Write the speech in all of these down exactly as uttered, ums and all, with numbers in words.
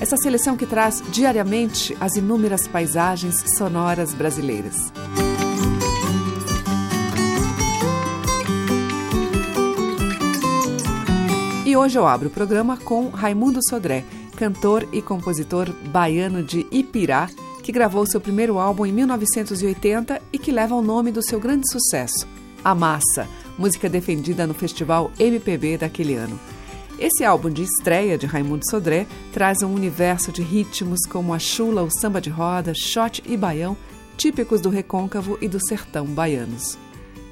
Essa seleção que traz diariamente as inúmeras paisagens sonoras brasileiras. E hoje eu abro o programa com Raimundo Sodré, cantor e compositor baiano de Ipirá, que gravou seu primeiro álbum em mil novecentos e oitenta e que leva o nome do seu grande sucesso, A Massa, música defendida no Festival M P B daquele ano. Esse álbum de estreia de Raimundo Sodré traz um universo de ritmos como a chula, o samba de roda, shot e baião, típicos do Recôncavo e do Sertão baianos.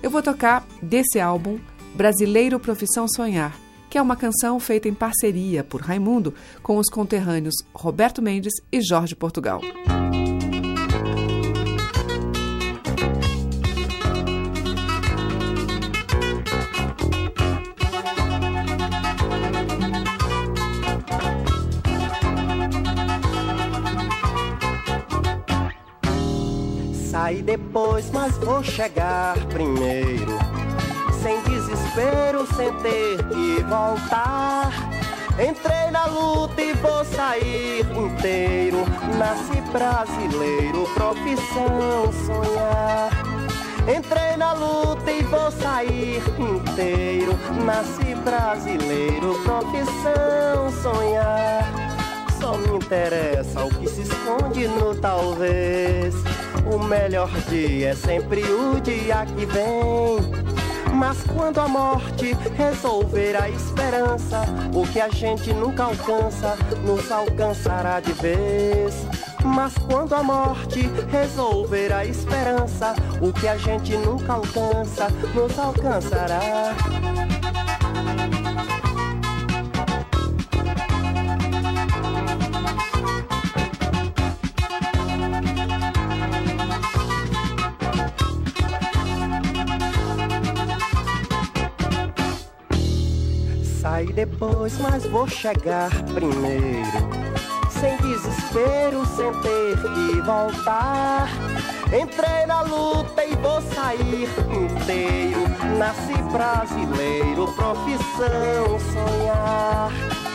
Eu vou tocar desse álbum Brasileiro Profissão Sonhar, que é uma canção feita em parceria por Raimundo com os conterrâneos Roberto Mendes e Jorge Portugal. Saí depois, mas vou chegar primeiro. Sem desespero, sem ter que voltar. Entrei na luta e vou sair inteiro. Nasci brasileiro, profissão sonhar. Entrei na luta e vou sair inteiro. Nasci brasileiro, profissão sonhar. Só me interessa o que se esconde no talvez. O melhor dia é sempre o dia que vem. Mas quando a morte resolver a esperança, o que a gente nunca alcança, nos alcançará de vez. Mas quando a morte resolver a esperança, o que a gente nunca alcança, nos alcançará. Saí depois, mas vou chegar primeiro. Sem desespero, sem ter que voltar. Entrei na luta e vou sair inteiro. Nasci brasileiro, profissão sonhar.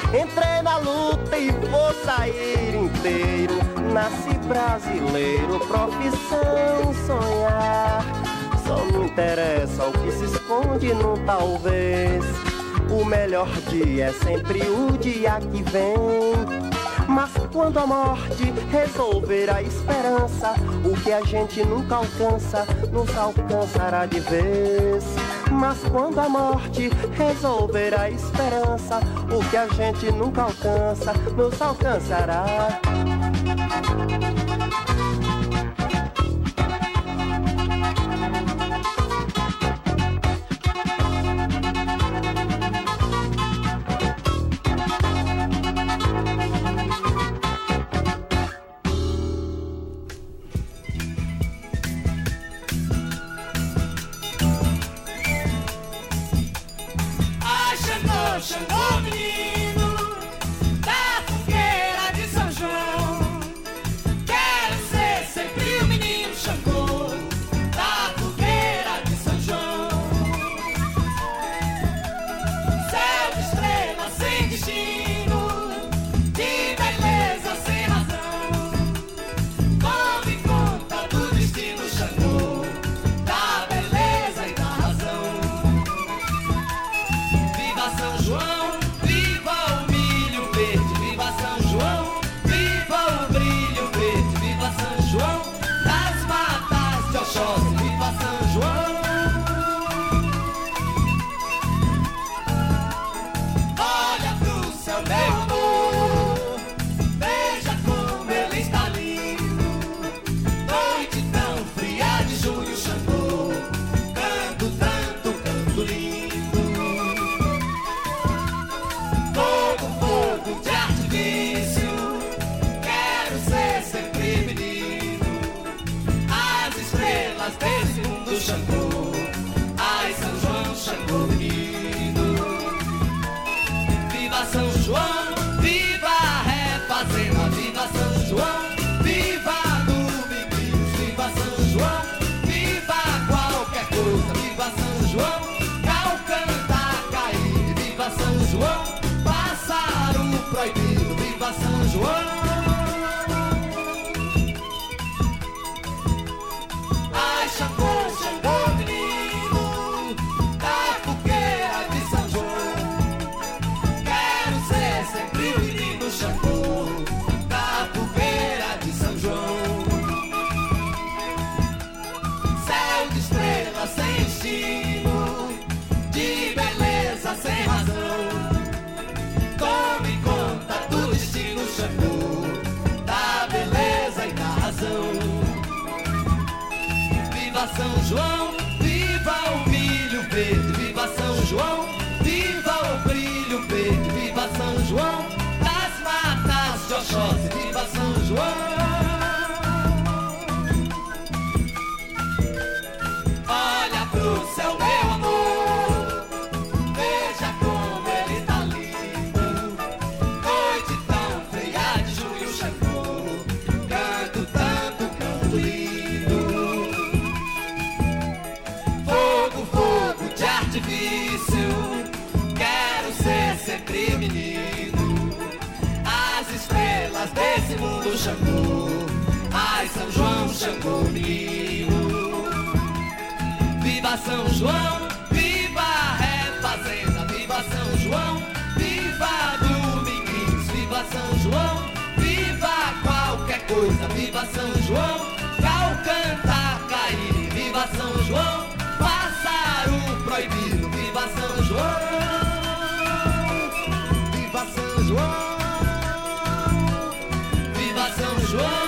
Entrei na luta e vou sair inteiro. Nasci brasileiro, profissão sonhar. Só me interessa o que se esconde no talvez. O melhor dia é sempre o dia que vem. Mas quando a morte resolver a esperança, o que a gente nunca alcança, nos alcançará de vez. Mas quando a morte resolver a esperança, o que a gente nunca alcança, nos alcançará. Viva São João, viva o milho verde, viva São João, viva o brilho verde, viva São João, das matas de Oxóssi, viva São João. Olha pro céu, meu amor, veja como ele tá lindo. Noite tão fria de julho chegou, canto tanto, canto lindo. Fogo, fogo de artifício, quero ser sempre menino. As estrelas desse mundo, Xangô, ai São João, Xangô menino. Viva São João, viva a refazenda, viva São João, viva Dominguinhos, viva São João, viva qualquer coisa, viva São João, calcantar cair, viva São João, pássaro proibido, viva São João, viva São João, viva São João.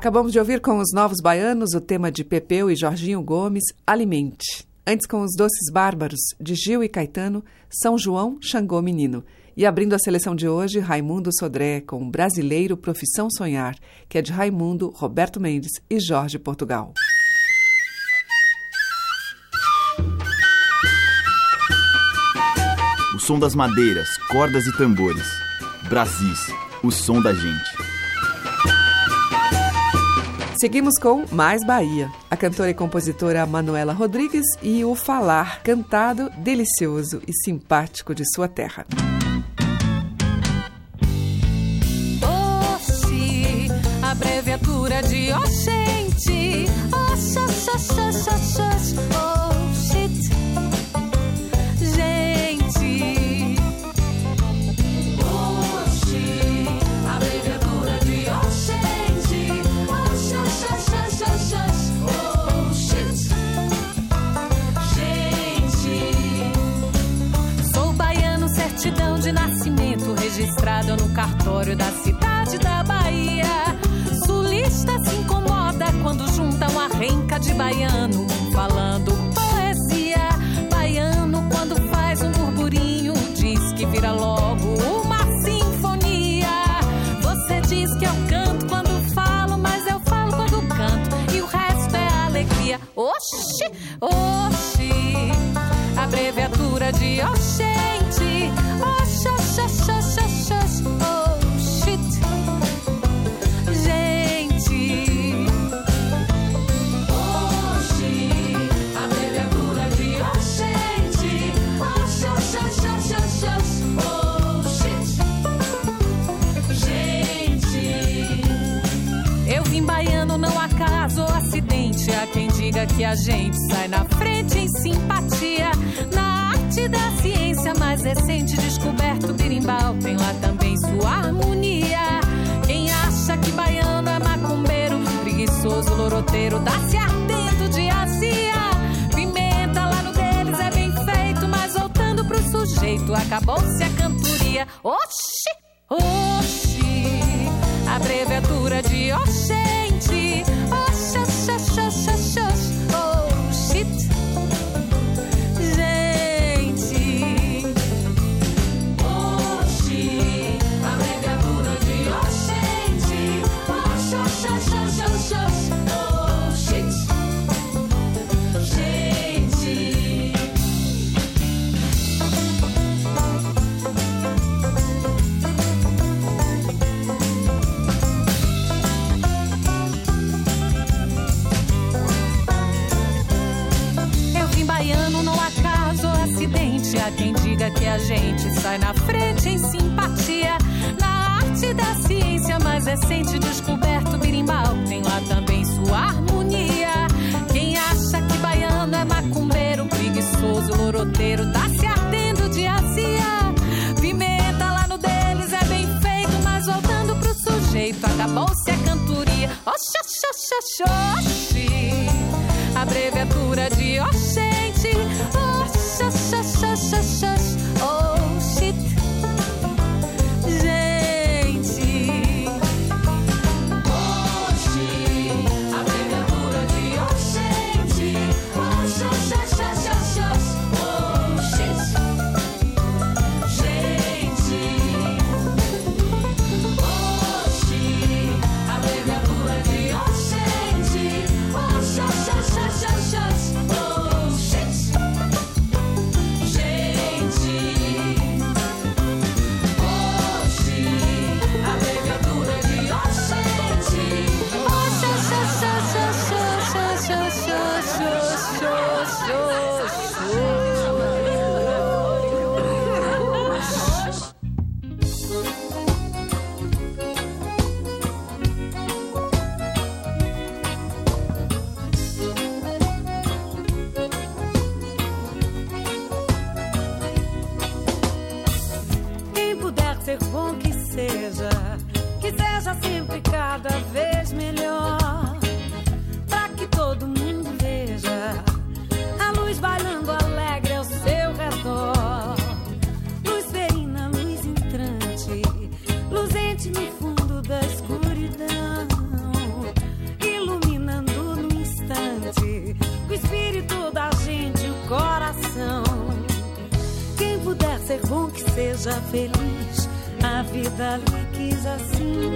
Acabamos de ouvir com os Novos Baianos o tema de Pepeu e Jorginho Gomes, Alimente. Antes, com os Doces Bárbaros, de Gil e Caetano, São João, Xangô Menino. E abrindo a seleção de hoje, Raimundo Sodré, com Brasileiro Profissão Sonhar, que é de Raimundo, Roberto Mendes e Jorge Portugal. O som das madeiras, cordas e tambores. Brasis, o som da gente. Seguimos com Mais Bahia, a cantora e compositora Manuela Rodrigues e o falar cantado, delicioso e simpático de sua terra. Oxi, a abreviatura de oxente, oxa, oxa, oxa, oxa, oh shit, gente. Certidão de nascimento registrada no cartório da cidade da Bahia. Sulista se incomoda quando juntam a renca de baiano falando poesia. Baiano quando faz um burburinho diz que vira logo uma sinfonia. Você diz que eu canto quando falo, mas eu falo quando canto e o resto é alegria. Oxi, oxi, abreviatura de oxente. Oxa, oxa, oxa, oxa, oxa, oh shit, gente. Oxi, abreviatura de oxente. Oxa, oxa, oxa, oxa, oh shit, gente. Eu vim baiano não acaso ou acidente. Há quem diga que a gente sai na frente em simpatia. Na arte da ciência mais recente, descoberto birimbau tem lá também sua harmonia. Quem acha que baiano é macumbeiro, preguiçoso, loroteiro, dá-se ardendo de azia. Pimenta lá no deles é bem feito, mas voltando pro sujeito, acabou-se a cantoria. Oxi, oxi, abreviatura de oxente. Oxa, oxa, oxa, oxa, oxa, oh shit. Oh shit, gente. Eu vim baiano, não acaso ou acidente. Há quem diga que a gente sai na frente em simpatia. Na arte da ciência mais recente, descoberto birimbau tem lá também sua harmonia. Quem acha que baiano é macumbeiro, preguiçoso, loroteiro, tá se ardendo de azia. Pimenta lá no deles é bem feito, mas voltando pro sujeito, acabou-se a cantoria. Oxa, oxa, oxa, oxi, abreviatura de oxente. Oxa, oxa, oxa, oxa, oh shit. No fundo da escuridão, seja feliz, a vida lhe quis assim.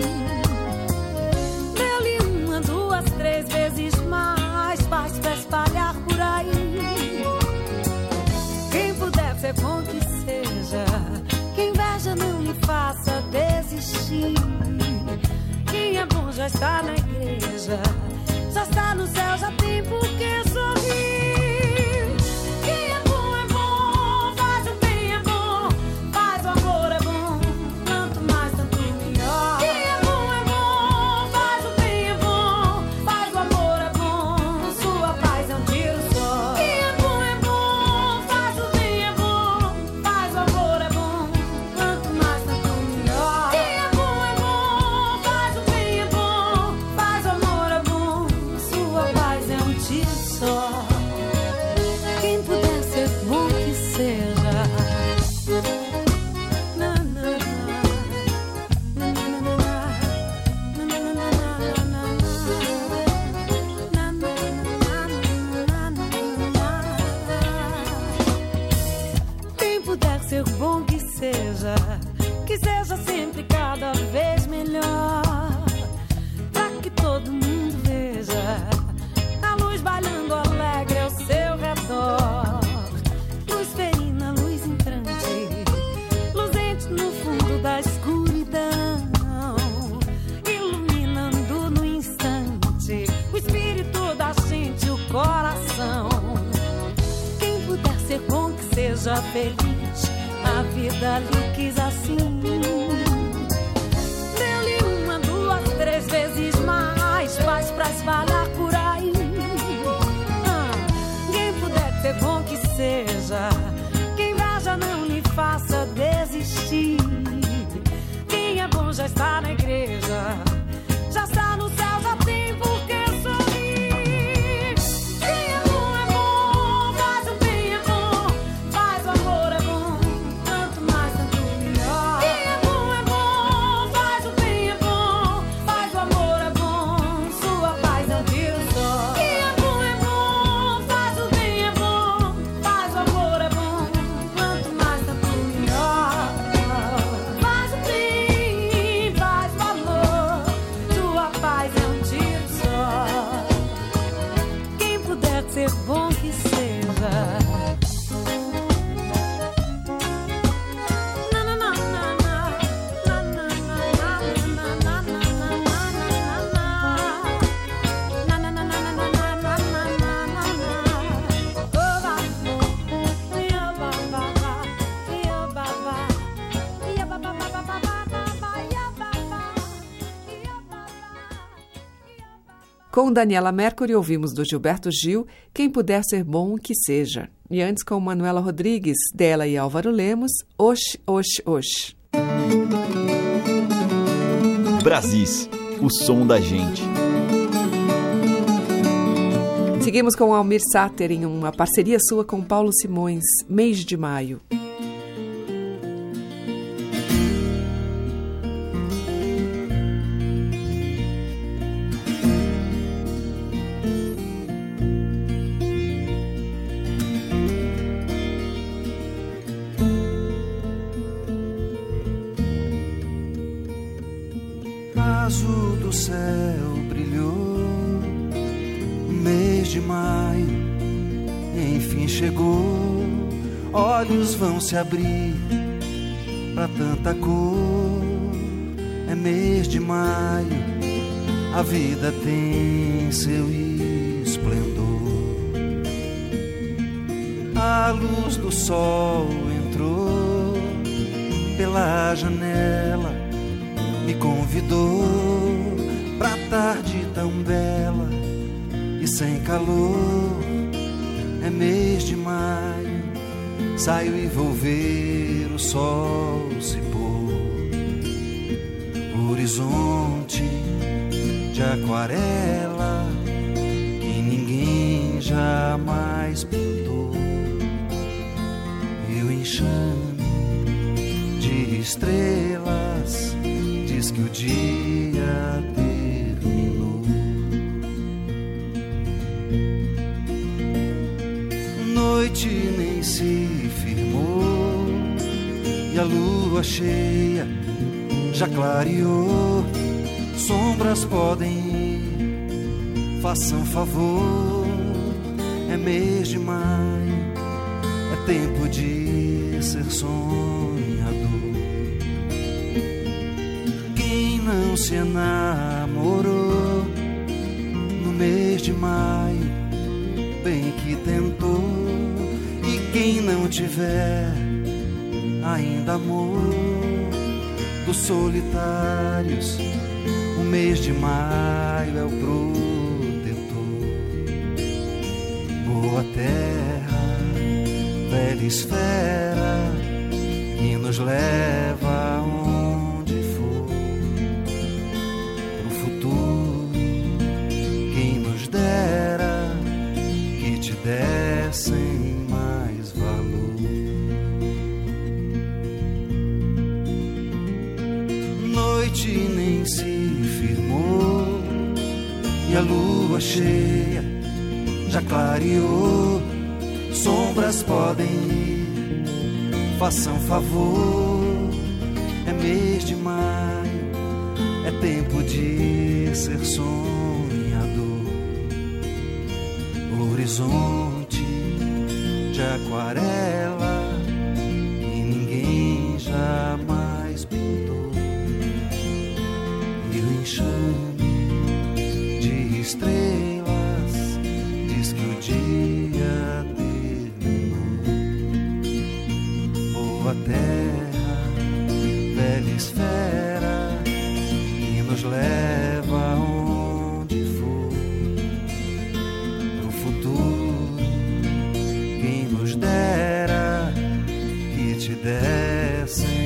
Deu-lhe uma, duas, três vezes mais, basta espalhar por aí. Quem puder ser bom que seja, que inveja não lhe faça desistir. Quem é bom já está na igreja, já está no céu, já tem por que sorrir. Com Daniela Mercury ouvimos do Gilberto Gil, Quem Puder Ser Bom Que Seja. E antes com Manuela Rodrigues, dela e Álvaro Lemos, Oxe, Oxe, Oxe. Brasis, o som da gente. Seguimos com Almir Sater em uma parceria sua com Paulo Simões, Mês de Maio. Se abrir pra tanta cor, é mês de maio, a vida tem seu esplendor. A luz do sol entrou pela janela, me convidou pra tarde tão bela e sem calor, é mês de maio. Saio e vou ver o sol se pôr, o horizonte de aquarela que ninguém jamais pintou, e o enxame de estrelas diz que o dia terminou. Noite nem se firmou e a luz lua cheia já clareou, sombras podem ir, façam favor. É mês de maio, é tempo de ser sonhador. Quem não se enamorou no mês de maio, bem que tentou. E quem não tiver ainda amor, dos solitários, o mês de maio é o protetor. Boa terra, velha esfera, que nos leva aonde for, pro futuro, quem nos dera que te dessem mais valor. Nem se firmou e a lua cheia já clareou, sombras podem ir, façam favor. É mês de maio, é tempo de ser sonhador. Horizonte de aquarela e ninguém jamais pintou, de estrelas diz que o dia terminou. Boa terra, velha esfera, que nos leva aonde for, pro futuro, quem nos dera que te dessem.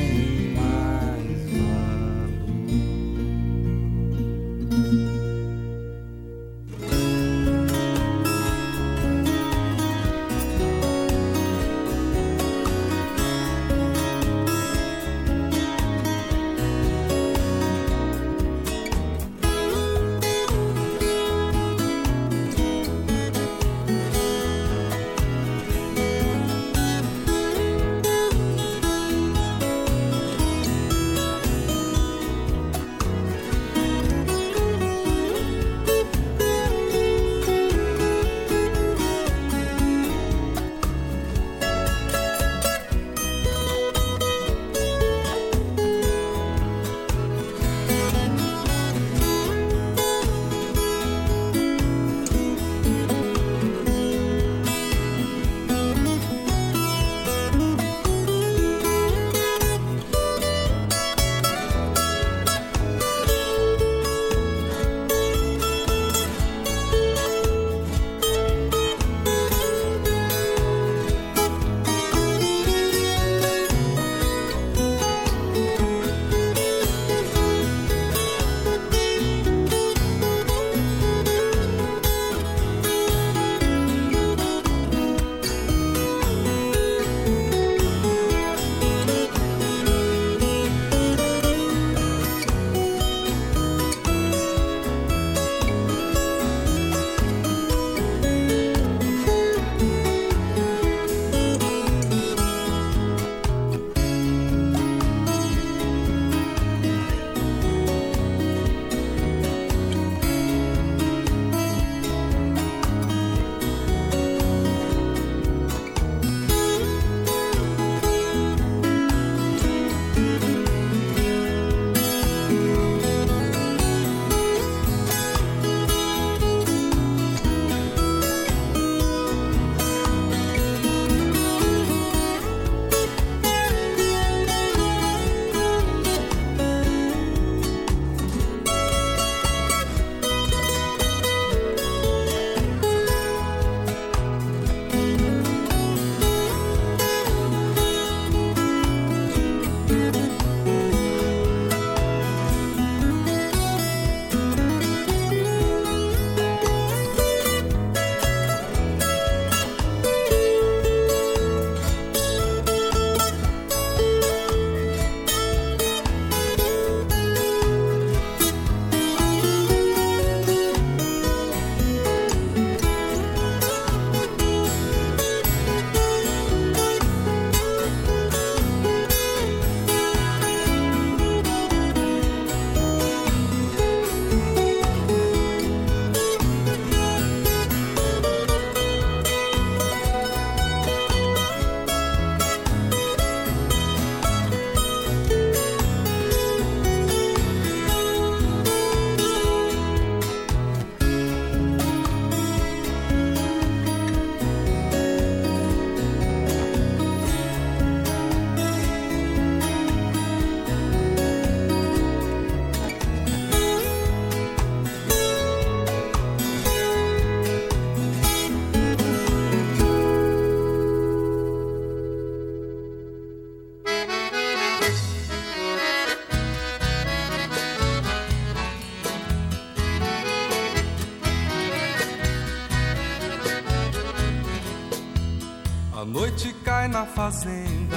na fazenda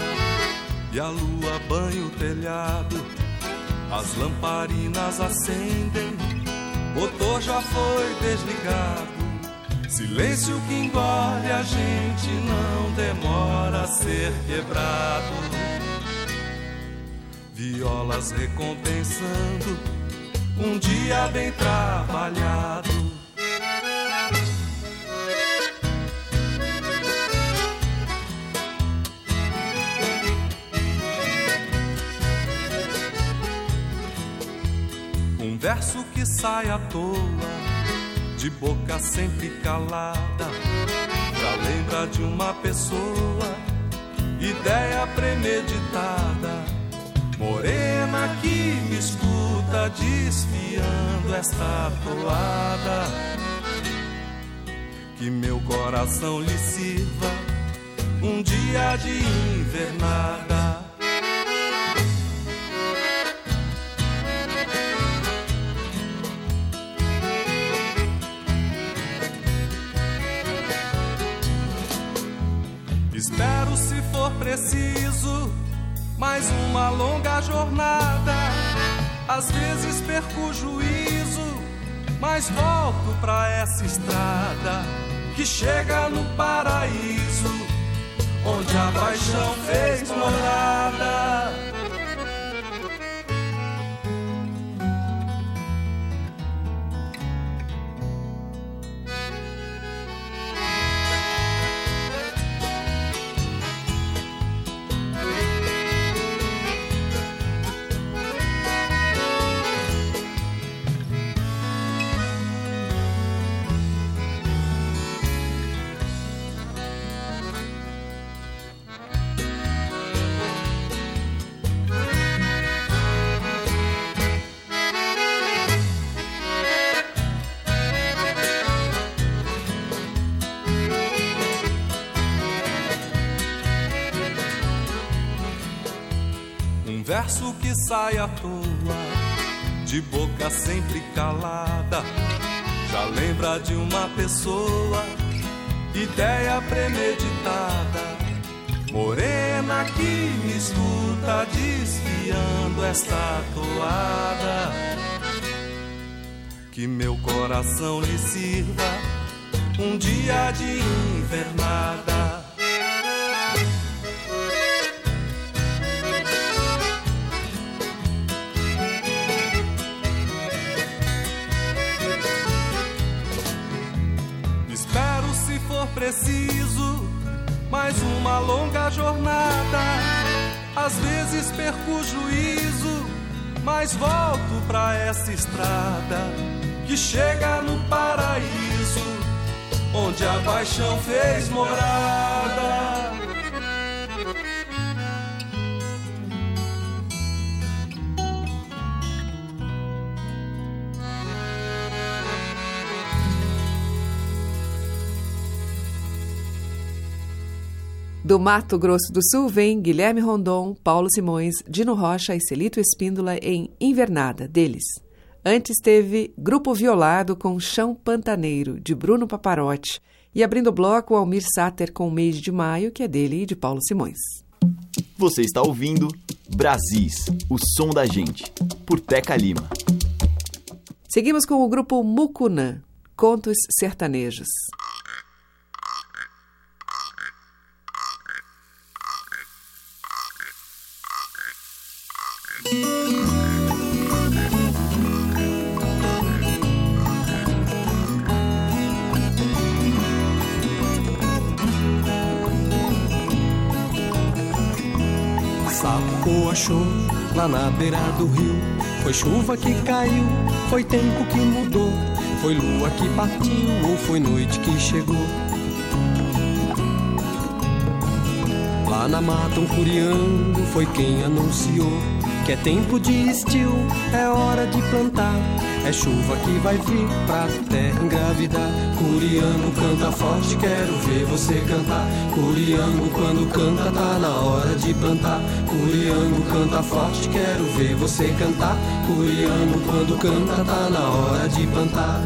e a lua banha o telhado, as lamparinas acendem, motor já foi desligado, silêncio que engole a gente não demora a ser quebrado. Violas recompensando um dia bem trabalhado. Um verso que sai à toa, de boca sempre calada, já lembra de uma pessoa, ideia premeditada. Morena que me escuta desfiando esta toada, que meu coração lhe sirva um dia de invernada. Espero, se for preciso, mais uma longa jornada. Às vezes perco o juízo, mas volto pra essa estrada que chega no paraíso onde a paixão fez morada. Verso que sai à toa, de boca sempre calada, já lembra de uma pessoa, ideia premeditada. Morena que me escuta desfiando esta toada, que meu coração lhe sirva um dia de invernada. Preciso mais uma longa jornada. Às vezes perco o juízo, mas volto pra essa estrada que chega no paraíso onde a paixão fez morada. Do Mato Grosso do Sul vem Guilherme Rondon, Paulo Simões, Dino Rocha e Celito Espíndola em Invernada, deles. Antes teve Grupo Violado com Chão Pantaneiro, de Bruno Paparotti. E abrindo o bloco, Almir Sater com Mês de Maio, que é dele e de Paulo Simões. Você está ouvindo Brasis, o som da gente, por Teca Lima. Seguimos com o Grupo Mucunã, Contos Sertanejos. Sapoa achou lá na beira do rio, foi chuva que caiu, foi tempo que mudou, foi lua que partiu ou foi noite que chegou. Lá na mata um curiango foi quem anunciou que é tempo de estio, é hora de plantar, é chuva que vai vir pra terra engravidar. Curiango canta forte, quero ver você cantar. Curiango quando canta tá na hora de plantar. Curiango canta forte, quero ver você cantar. Curiango quando canta tá na hora de plantar.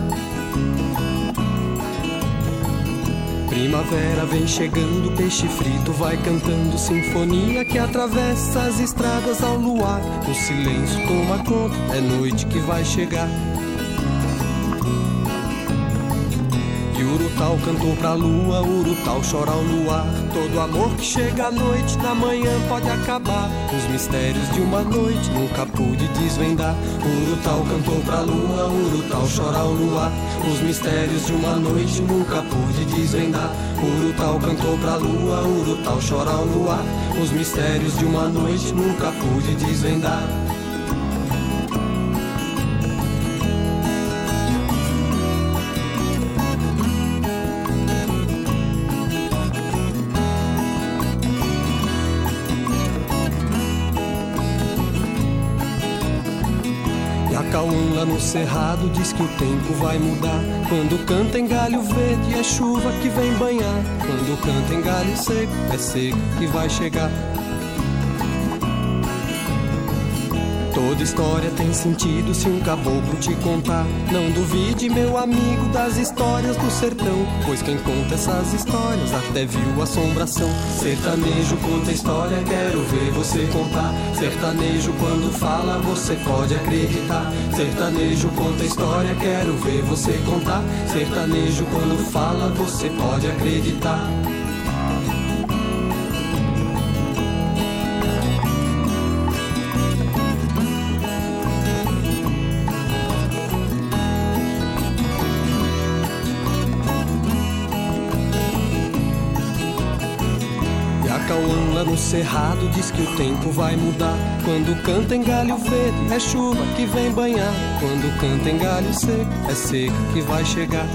Primavera vem chegando, peixe frito vai cantando sinfonia que atravessa as estradas ao luar. O silêncio toma conta, é noite que vai chegar. E Urutau cantou pra lua, Urutau chora ao luar. Todo amor que chega à noite, na manhã pode acabar. Os mistérios de uma noite nunca pude desvendar. Urutau cantou pra lua, Urutau chora ao luar. Os mistérios de uma noite nunca pude desvendar. Urutau cantou pra lua, Urutau chora ao luar. Os mistérios de uma noite nunca pude desvendar. No cerrado diz que o tempo vai mudar. Quando canta em galho verde é chuva que vem banhar. Quando canta em galho seco é seca que vai chegar. Toda história tem sentido se um caboclo te contar. Não duvide, meu amigo, das histórias do sertão, pois quem conta essas histórias até viu assombração. Sertanejo conta história, quero ver você contar. Sertanejo quando fala, você pode acreditar. Sertanejo conta história, quero ver você contar. Sertanejo quando fala, você pode acreditar. No cerrado diz que o tempo vai mudar. Quando canta em galho verde é chuva que vem banhar. Quando canta em galho seco é seca que vai chegar.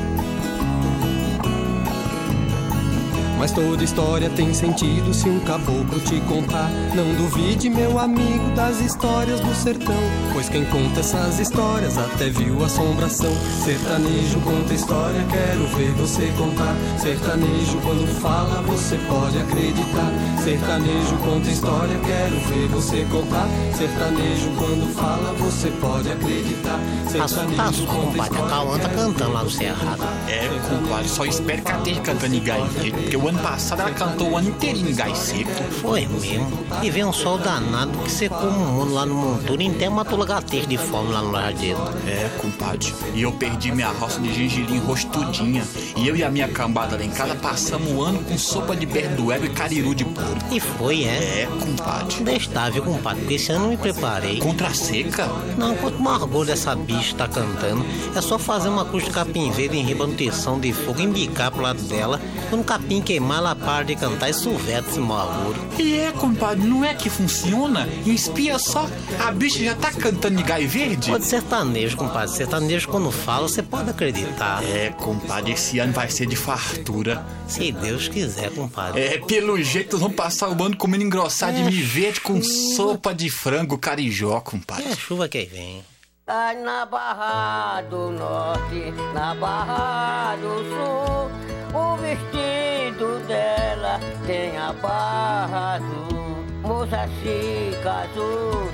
Mas toda história tem sentido se um caboclo te contar. Não duvide, meu amigo, das histórias do sertão, pois quem conta essas histórias até viu assombração. Sertanejo conta história, quero ver você contar. Sertanejo quando fala, você pode acreditar. Sertanejo conta história, quero ver você contar. Sertanejo quando fala, você pode acreditar. Sertanejo conta história, a Cauã tá cantando lá no Cerrado. É, compadre, só espero que a Teca cantando em galho, porque o ano passado ela cantou o ano inteirinho em gás seco. Foi mesmo. E veio um sol danado que secou o mundo lá no monturo e até matou lagarteja de fome lá no lajedo. É, compadre. E eu perdi minha roça de gengilim rostudinha. E eu e a minha cambada lá em casa passamos o ano com sopa de berdoelo e cariru de puro. E foi, é? É, compadre. Desta, viu, compadre? Porque esse ano eu me preparei. Contra a seca? Não, quanto amargor dessa bicha tá cantando. É só fazer uma cruz de capim verde em rebanteção de fogo e embicar pro lado dela. Quando o capim queimar, queimar, ela para de cantar e suvete esse mau agouro. E é, compadre, não é que funciona? Inspira só, a bicha já tá cantando de galho verde? Pode sertanejo, compadre. Sertanejo quando fala, você pode acreditar. É, compadre, esse ano vai ser de fartura. Se Deus quiser, compadre. É, pelo jeito, vamos passar o ano comendo engrossado de é milho verde com sopa de frango carijó, compadre. É chuva que vem. Ai, na Barra do Norte, na Barra do Sul, o vestido dela tem a barra azul. Moça se casou,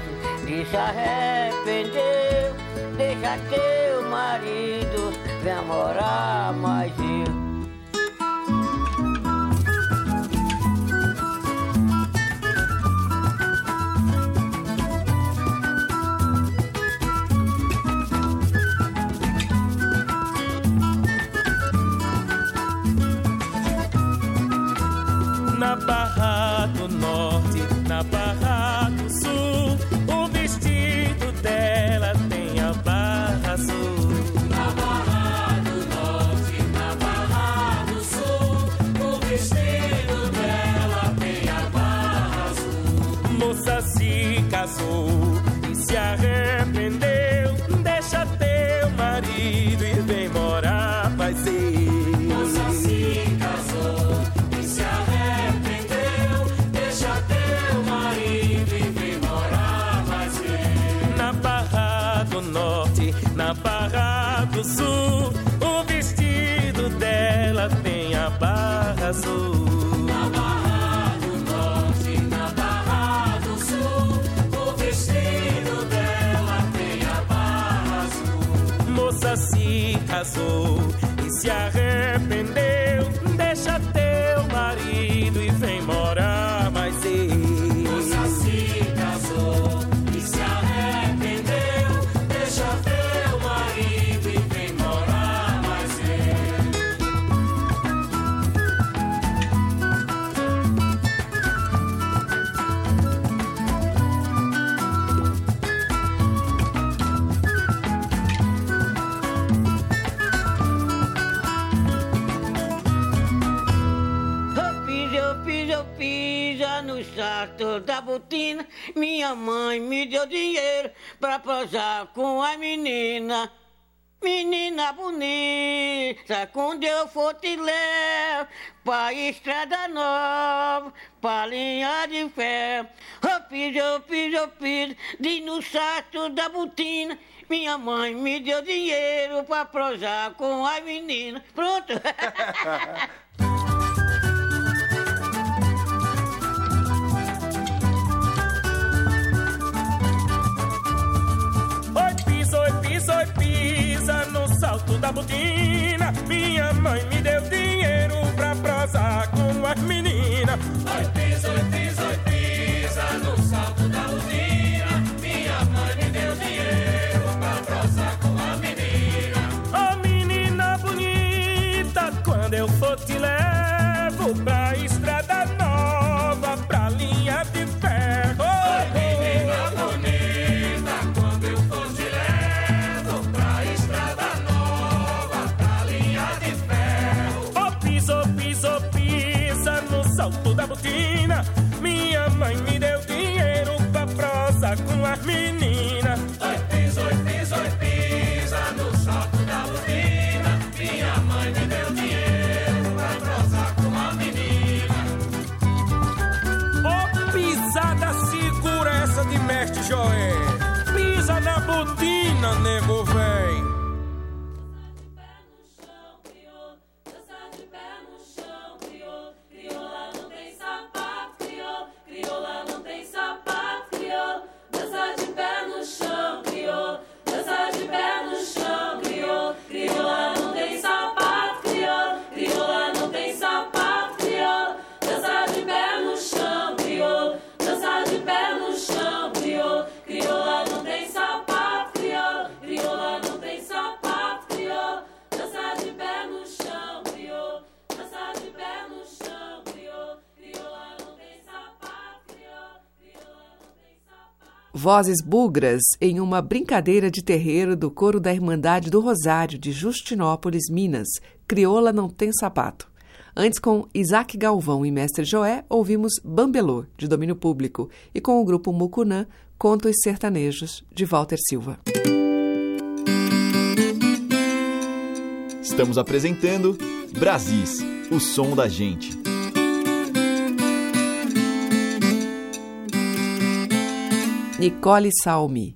e se arrependeu. Deixa teu marido, vem morar mais eu. Na Barra do Norte, na Barra do Sul, o vestido dela tem a barra azul. Na Barra do Norte, na Barra do Sul, o vestido dela tem a barra azul. Moça se casou e se arrependeu. Deixa teu marido e vem morar, paizinho. Moça se casou e se arrependeu. Na Barra do Sul, o vestido dela tem a barra azul. Na Barra do Norte, na Barra do Sul, o vestido dela tem a barra azul. Moça se casou e se arrependeu. Deixa chato da botina, minha mãe me deu dinheiro pra posar com a menina. Menina bonita, quando eu for te levo pra estrada nova, pra linha de ferro. Eu piso, eu piso, eu piso, de no saco da botina. Minha mãe me deu dinheiro pra prosar com a menina. Pronto. Oi, pisa no salto da botina. Minha mãe me deu dinheiro pra prosar com as meninas. Oi, pisa, oi, pisa, oi, pisa no salto da botina. Minha mãe me deu dinheiro pra prosar com a menina. Ô, menina bonita, quando eu for te levo pra estrada nova, pra linha de ferro. Oi, menina bonita, salto da botina, minha mãe me deu dinheiro pra prosa com as meninas. Oi, pisa, oi, pisa, oi, pisa no salto da botina, minha mãe me deu dinheiro pra prosa com a menina. Ô, oh, pisada, segura essa de mestre Joé, pisa na botina, nego véi. Vozes búlgaras em uma brincadeira de terreiro do coro da Irmandade do Rosário de Justinópolis, Minas. Crioula não tem sapato. Antes, com Isaac Galvão e Mestre Joé, ouvimos Bambelô, de domínio público, e com o grupo Mucunã, Contos Sertanejos, de Walter Silva. Estamos apresentando Brasis, o som da gente. Nicole Salmi.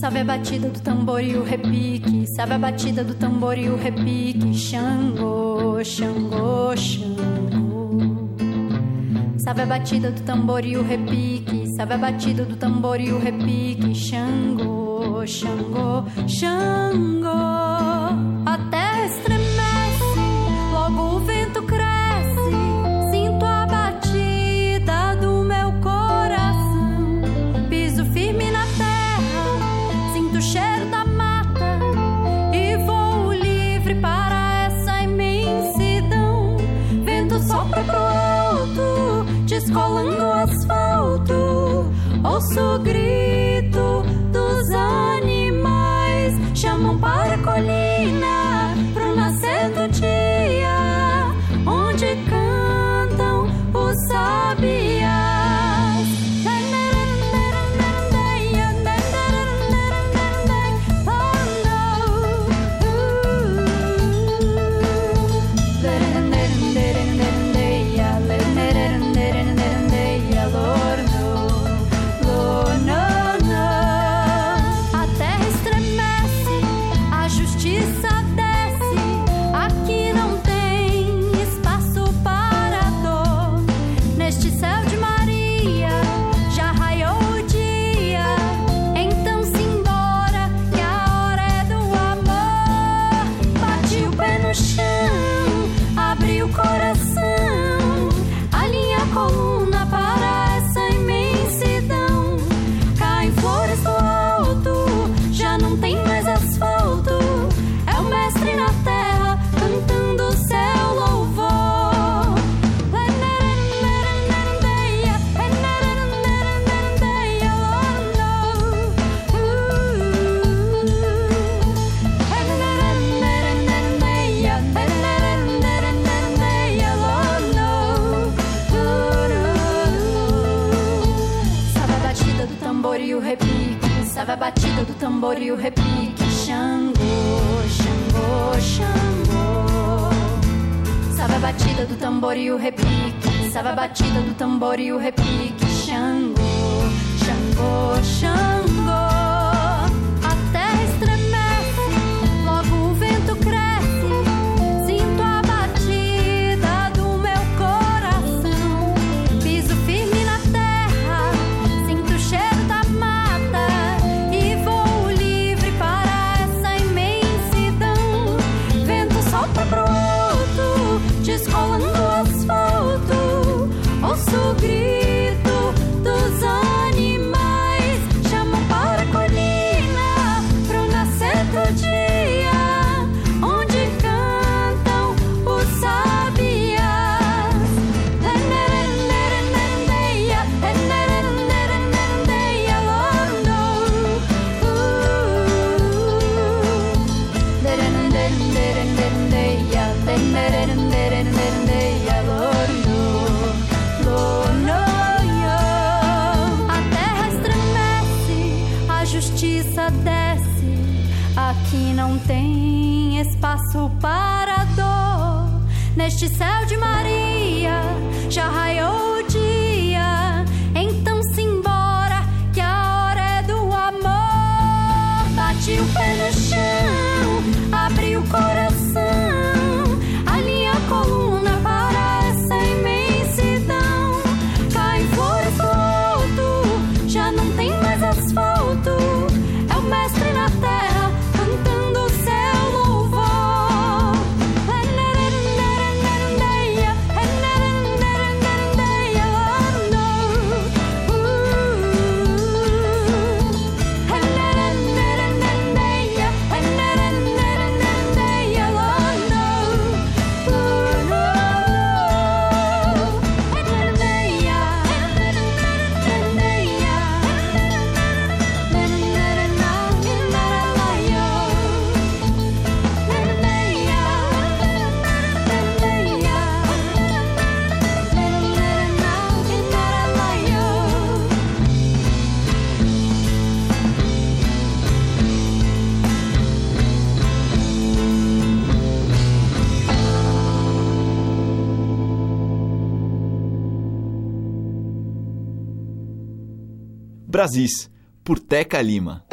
Sabe a batida do tambor e o repique, sabe a batida do tambor e o repique, Xangô, Xangô, Xangô. Sabe a batida do tambor e o repique, sabe a batida do tambor e o repique, Xangô, Xangô, Xangô. A terra estremece, logo o vento cresce, sinto a batida do meu coração. Piso firme na terra, sinto o cheiro da mata e voo livre para essa imensidão. Vento sopra pro alto, descolando o asfalto. Ouço o grito dos animais, chamam para a colina, pro nascer do dia. Sabe a batida do tambor e o repique. Xangô, Xangô, Xangô. Sabe a batida do tambor e o repique. Sabe a batida do tambor e o repique. Xangô, Xangô, Xangô. A terra estremece, logo o vento cresce. Sinto a batida do meu coração. Piso firme na terra, sinto o cheiro da mata e vou livre para essa imensidão. Vento solta pro alto, descolando o asfalto. Ouço o grito. Aqui não tem espaço para dor. Neste céu de Maria já raiou o dia. Então se embora que a hora é do amor. Bati o pé no chão, abri o coração, ali a coluna para essa imensidão. Cai flores do alto, já não tem mais asfalto. É o mestre na terra Brasis, por Teca Lima.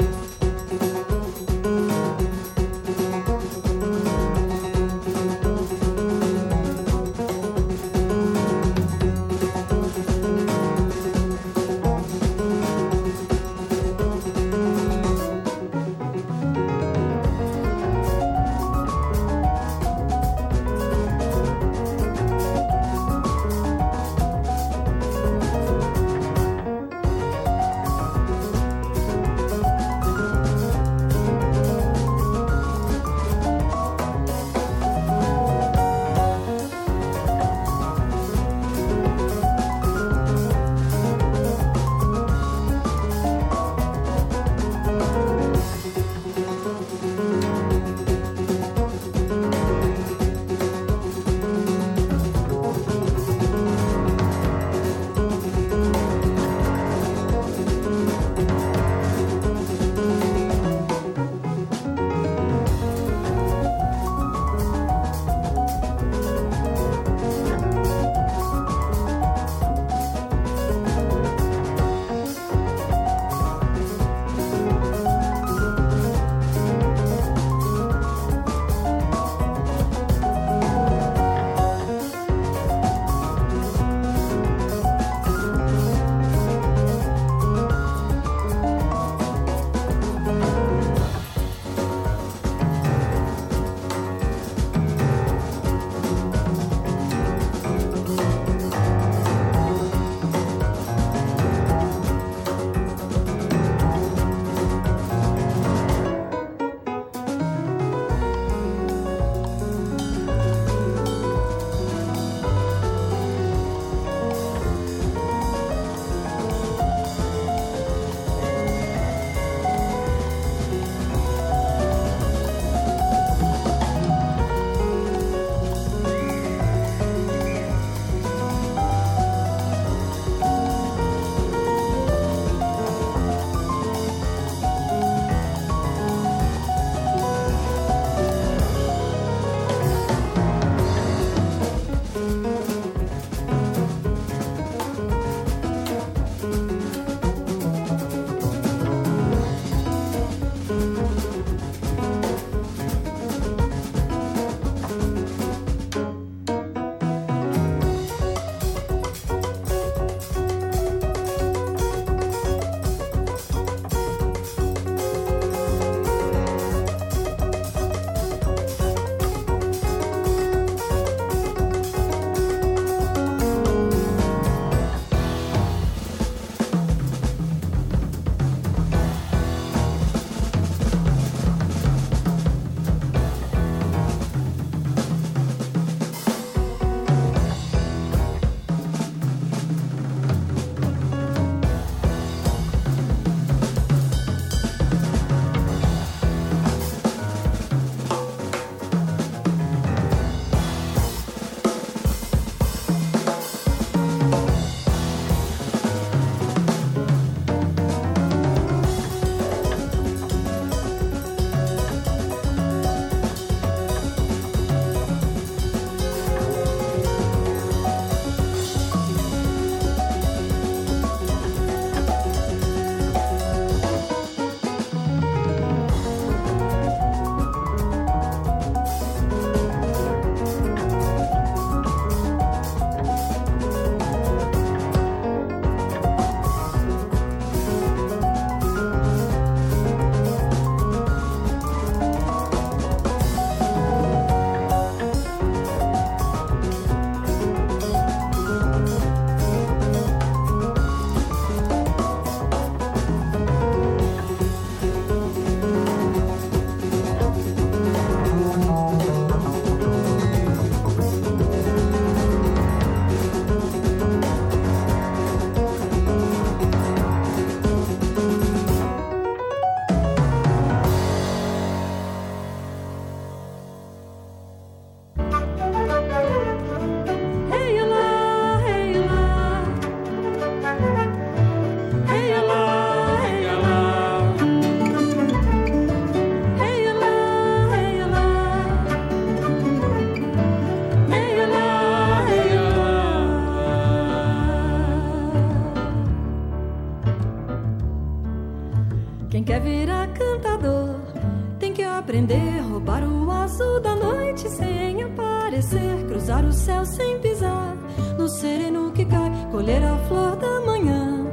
prender, roubar o azul da noite sem aparecer, cruzar o céu sem pisar no sereno que cai, colher a flor da manhã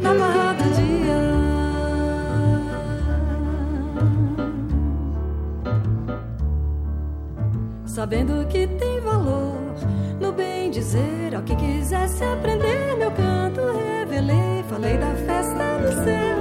na parada de ar. Sabendo que tem valor no bem dizer, ao que quisesse aprender, meu canto revelei, falei da festa no céu.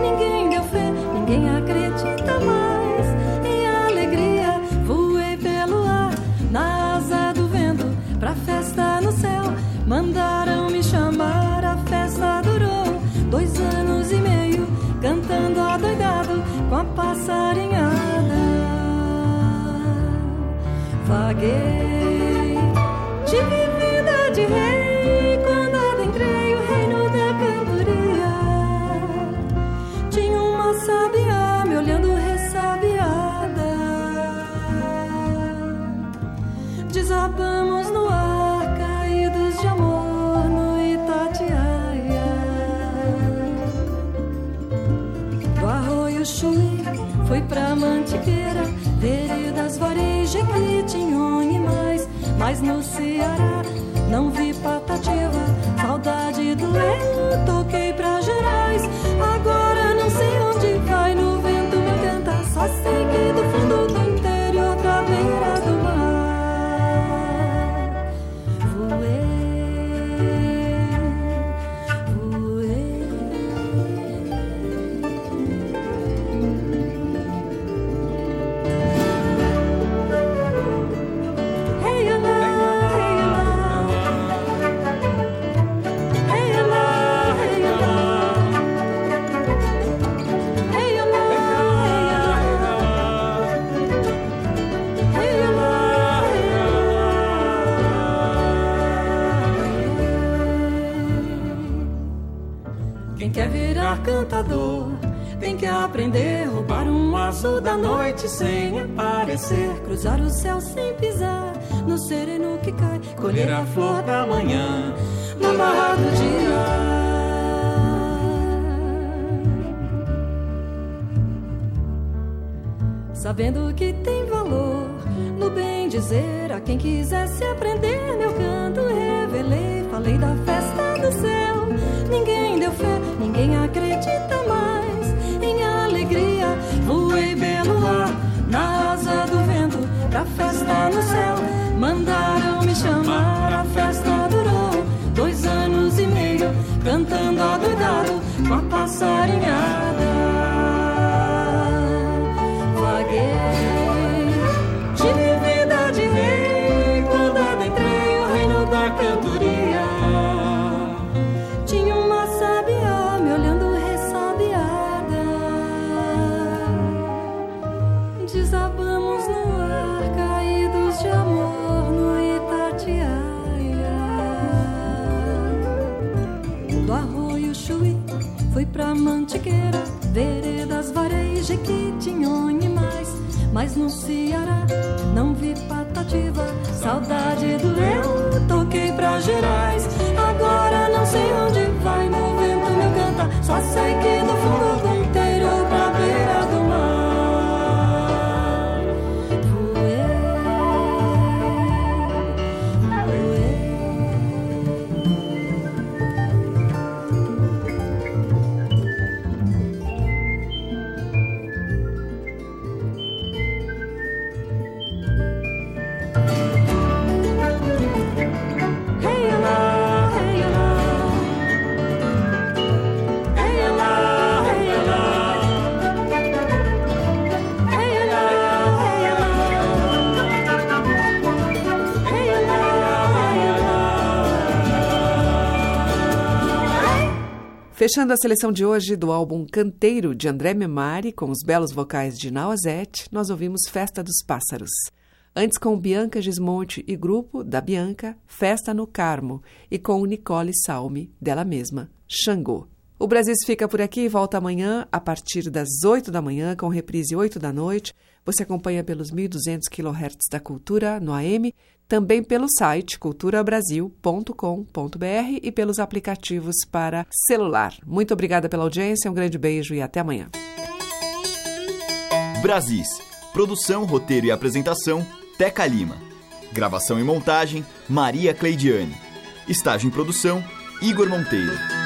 Ninguém deu fé, ninguém acredita mais em alegria. Voei pelo ar, na asa do vento, pra festa no céu. Mandaram me chamar, a festa durou dois anos e meio, cantando adoidado com a passarinhada. Vaguei, tive vida de rei, quando adentrei o reino da cantoria. Tinha uma sabiá me olhando ressabiada. Desabamos no ar, caídos de amor no Itatiaia. Do arroio Chuí, fui pra Mantiqueira, Veredas, Varejo, Jequitinhonha e mais. Mas no Ceará não vi patativa, saudade do erro, toquei pra Gerais. Agora não sei onde vai, no vento me canta, só sei que do fundo do interior pra beira do mar voei, voei. Quer virar cantador, tem que aprender, roubar um azul da noite sem aparecer, cruzar o céu sem pisar no sereno que cai, colher a flor da manhã na barra do dia. Sabendo que tem valor no bem dizer, a quem quisesse aprender, meu canto revelei, falei da festa do céu. Ninguém deu fé, ninguém acredita mais em alegria. Voei pelo ar, na asa do vento, pra festa no céu. Mandaram me chamar, a festa durou dois anos e meio, cantando adoidado com a passarinhada. Vaguei, tive vida de rei, quando adentrei o reino da cantoria. Fui pra Mantiqueira, Veredas, Varejo, Jequitinhonha e mais. Mas no Ceará não vi patativa, saudade do eu, toquei pra Gerais. Agora não sei onde vai, no vento me canta, só sei que do fundo do interior pra beira do mar. Fechando a seleção de hoje do álbum Canteiro, de André Memari, com os belos vocais de Nauazete, nós ouvimos Festa dos Pássaros. Antes, com Bianca Gismonte e grupo, da Bianca, Festa no Carmo, e com Nicole Salme, dela mesma, Xangô. O Brasis fica por aqui e volta amanhã, a partir das oito da manhã, com reprise oito da noite. Você acompanha pelos mil e duzentos quilohertz da Cultura, no A M, também pelo site cultura brasil ponto com ponto b r e pelos aplicativos para celular. Muito obrigada pela audiência, um grande beijo e até amanhã. Brasis, Produção, roteiro e apresentação, Teca Lima. Gravação e montagem, Maria Cleidiane. Estágio em produção, Igor Monteiro.